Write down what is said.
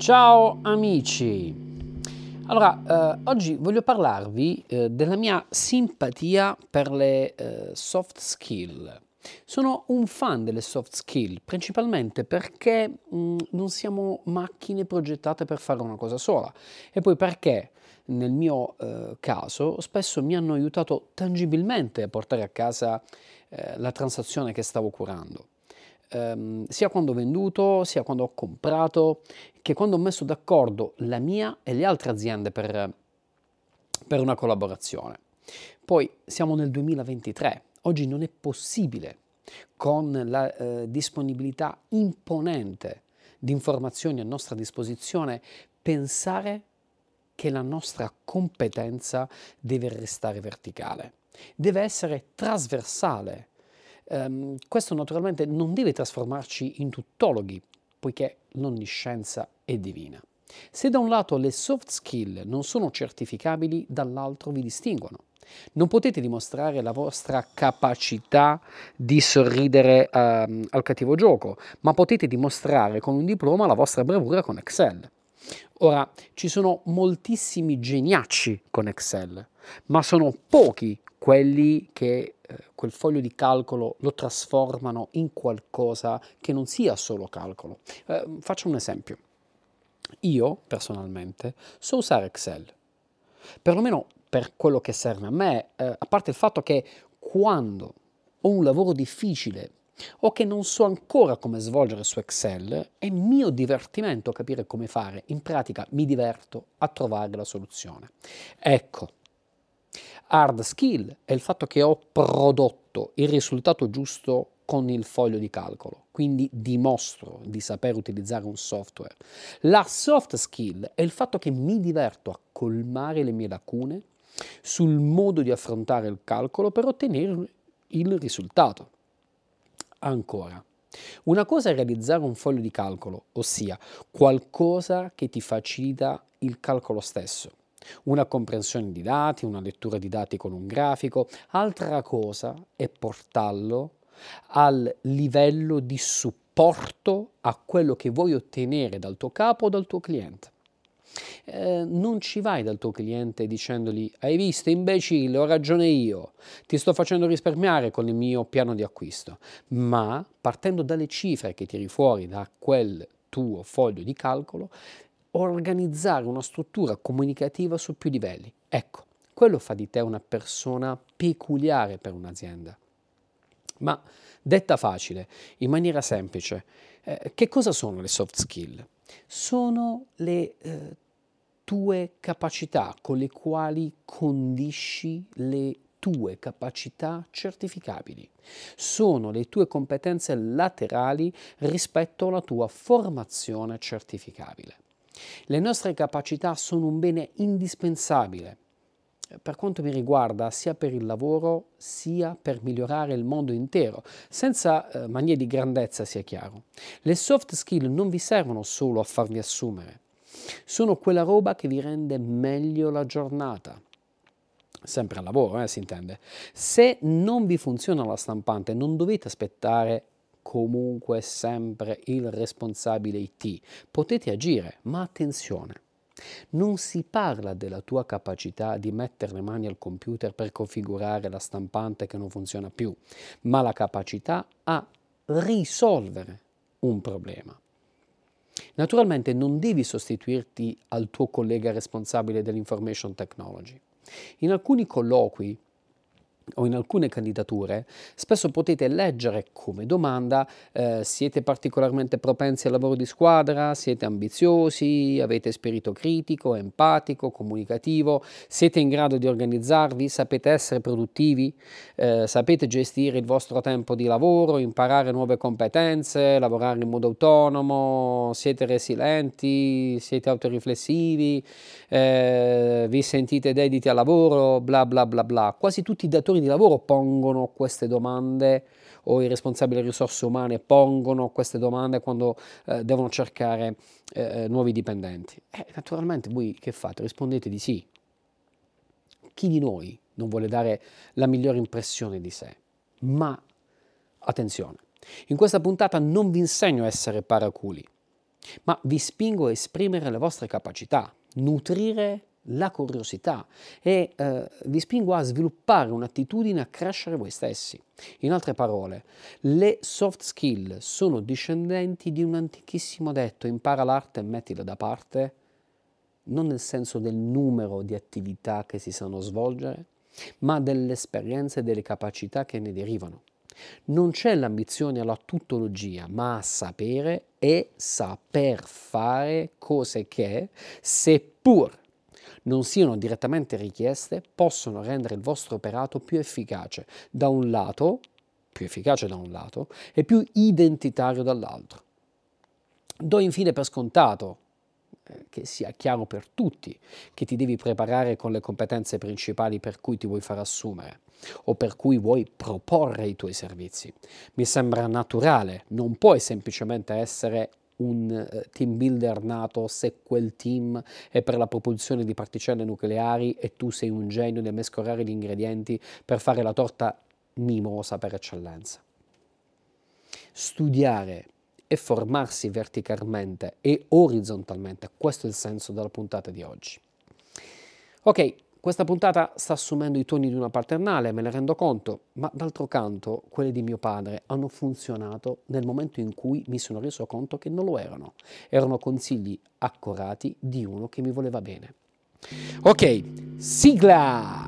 Ciao amici! Allora, oggi voglio parlarvi della mia simpatia per le soft skill. Sono un fan delle soft skill, principalmente perché non siamo macchine progettate per fare una cosa sola e poi perché nel mio caso spesso mi hanno aiutato tangibilmente a portare a casa la transazione che stavo curando. Sia quando ho venduto, sia quando ho comprato, che quando ho messo d'accordo la mia e le altre aziende per una collaborazione. Poi siamo nel 2023, oggi non è possibile con la disponibilità imponente di informazioni a nostra disposizione pensare che la nostra competenza deve restare verticale, deve essere trasversale. Questo naturalmente non deve trasformarci in tuttologhi, poiché l'ogni scienza è divina. Se da un lato le soft skill non sono certificabili, dall'altro vi distinguono. Non potete dimostrare la vostra capacità di sorridere al cattivo gioco, ma potete dimostrare con un diploma la vostra bravura con Excel. Ora, ci sono moltissimi geniacci con Excel, ma sono pochi quelli che quel foglio di calcolo lo trasformano in qualcosa che non sia solo calcolo. Faccio un esempio. Io, personalmente, so usare Excel, perlomeno per quello che serve a me, a parte il fatto che quando ho un lavoro difficile o che non so ancora come svolgere su Excel, è mio divertimento capire come fare. In pratica mi diverto a trovare la soluzione. Ecco. Hard skill è il fatto che ho prodotto il risultato giusto con il foglio di calcolo, quindi dimostro di saper utilizzare un software. La soft skill è il fatto che mi diverto a colmare le mie lacune sul modo di affrontare il calcolo per ottenere il risultato. Ancora, una cosa è realizzare un foglio di calcolo, ossia qualcosa che ti facilita il calcolo stesso. Una comprensione di dati, una lettura di dati con un grafico. Altra cosa è portarlo al livello di supporto a quello che vuoi ottenere dal tuo capo o dal tuo cliente. Non ci vai dal tuo cliente dicendogli: hai visto imbecille, ho ragione io, ti sto facendo risparmiare con il mio piano di acquisto, ma partendo dalle cifre che tiri fuori da quel tuo foglio di calcolo, organizzare una struttura comunicativa su più livelli. Ecco, quello fa di te una persona peculiare per un'azienda. Ma detta facile, in maniera semplice, che cosa sono le soft skill? Sono le tue capacità con le quali condisci le tue capacità certificabili. Sono le tue competenze laterali rispetto alla tua formazione certificabile. Le nostre capacità sono un bene indispensabile, per quanto mi riguarda, sia per il lavoro, sia per migliorare il mondo intero, senza manie di grandezza, sia chiaro. Le soft skill non vi servono solo a farvi assumere, sono quella roba che vi rende meglio la giornata. Sempre al lavoro, si intende. Se non vi funziona la stampante, non dovete aspettare comunque sempre il responsabile IT. Potete agire, ma attenzione, non si parla della tua capacità di mettere le mani al computer per configurare la stampante che non funziona più, ma la capacità a risolvere un problema. Naturalmente non devi sostituirti al tuo collega responsabile dell'information technology. In alcuni colloqui o in alcune candidature spesso potete leggere come domanda: siete particolarmente propensi al lavoro di squadra, siete ambiziosi, avete spirito critico, empatico, comunicativo, siete in grado di organizzarvi, sapete essere produttivi, sapete gestire il vostro tempo di lavoro, imparare nuove competenze, lavorare in modo autonomo, siete resilienti, siete autoriflessivi, vi sentite dediti al lavoro, bla bla bla bla. Quasi tutti i datori di lavoro pongono queste domande, o i responsabili risorse umane pongono queste domande quando devono cercare nuovi dipendenti. Naturalmente voi che fate? Rispondete di sì. Chi di noi non vuole dare la migliore impressione di sé? Ma attenzione, in questa puntata non vi insegno a essere paraculi, ma vi spingo a esprimere le vostre capacità, nutrire la curiosità e vi spingo a sviluppare un'attitudine a crescere voi stessi. In altre parole, le soft skill sono discendenti di un antichissimo detto: impara l'arte e mettila da parte, non nel senso del numero di attività che si sanno svolgere, ma delle esperienze e delle capacità che ne derivano. Non c'è l'ambizione alla tuttologia, ma a sapere e saper fare cose che, seppur non siano direttamente richieste, possono rendere il vostro operato più efficace da un lato e più identitario dall'altro. Do infine per scontato che sia chiaro per tutti che ti devi preparare con le competenze principali per cui ti vuoi far assumere o per cui vuoi proporre i tuoi servizi. Mi sembra naturale, non puoi semplicemente essere un team builder nato se quel team è per la propulsione di particelle nucleari e tu sei un genio nel mescolare gli ingredienti per fare la torta mimosa per eccellenza. Studiare e formarsi verticalmente e orizzontalmente, questo è il senso della puntata di oggi. Ok, questa puntata sta assumendo i toni di una paternale, me ne rendo conto, ma d'altro canto quelle di mio padre hanno funzionato nel momento in cui mi sono reso conto che non lo erano. Erano consigli accorati di uno che mi voleva bene. Ok, sigla!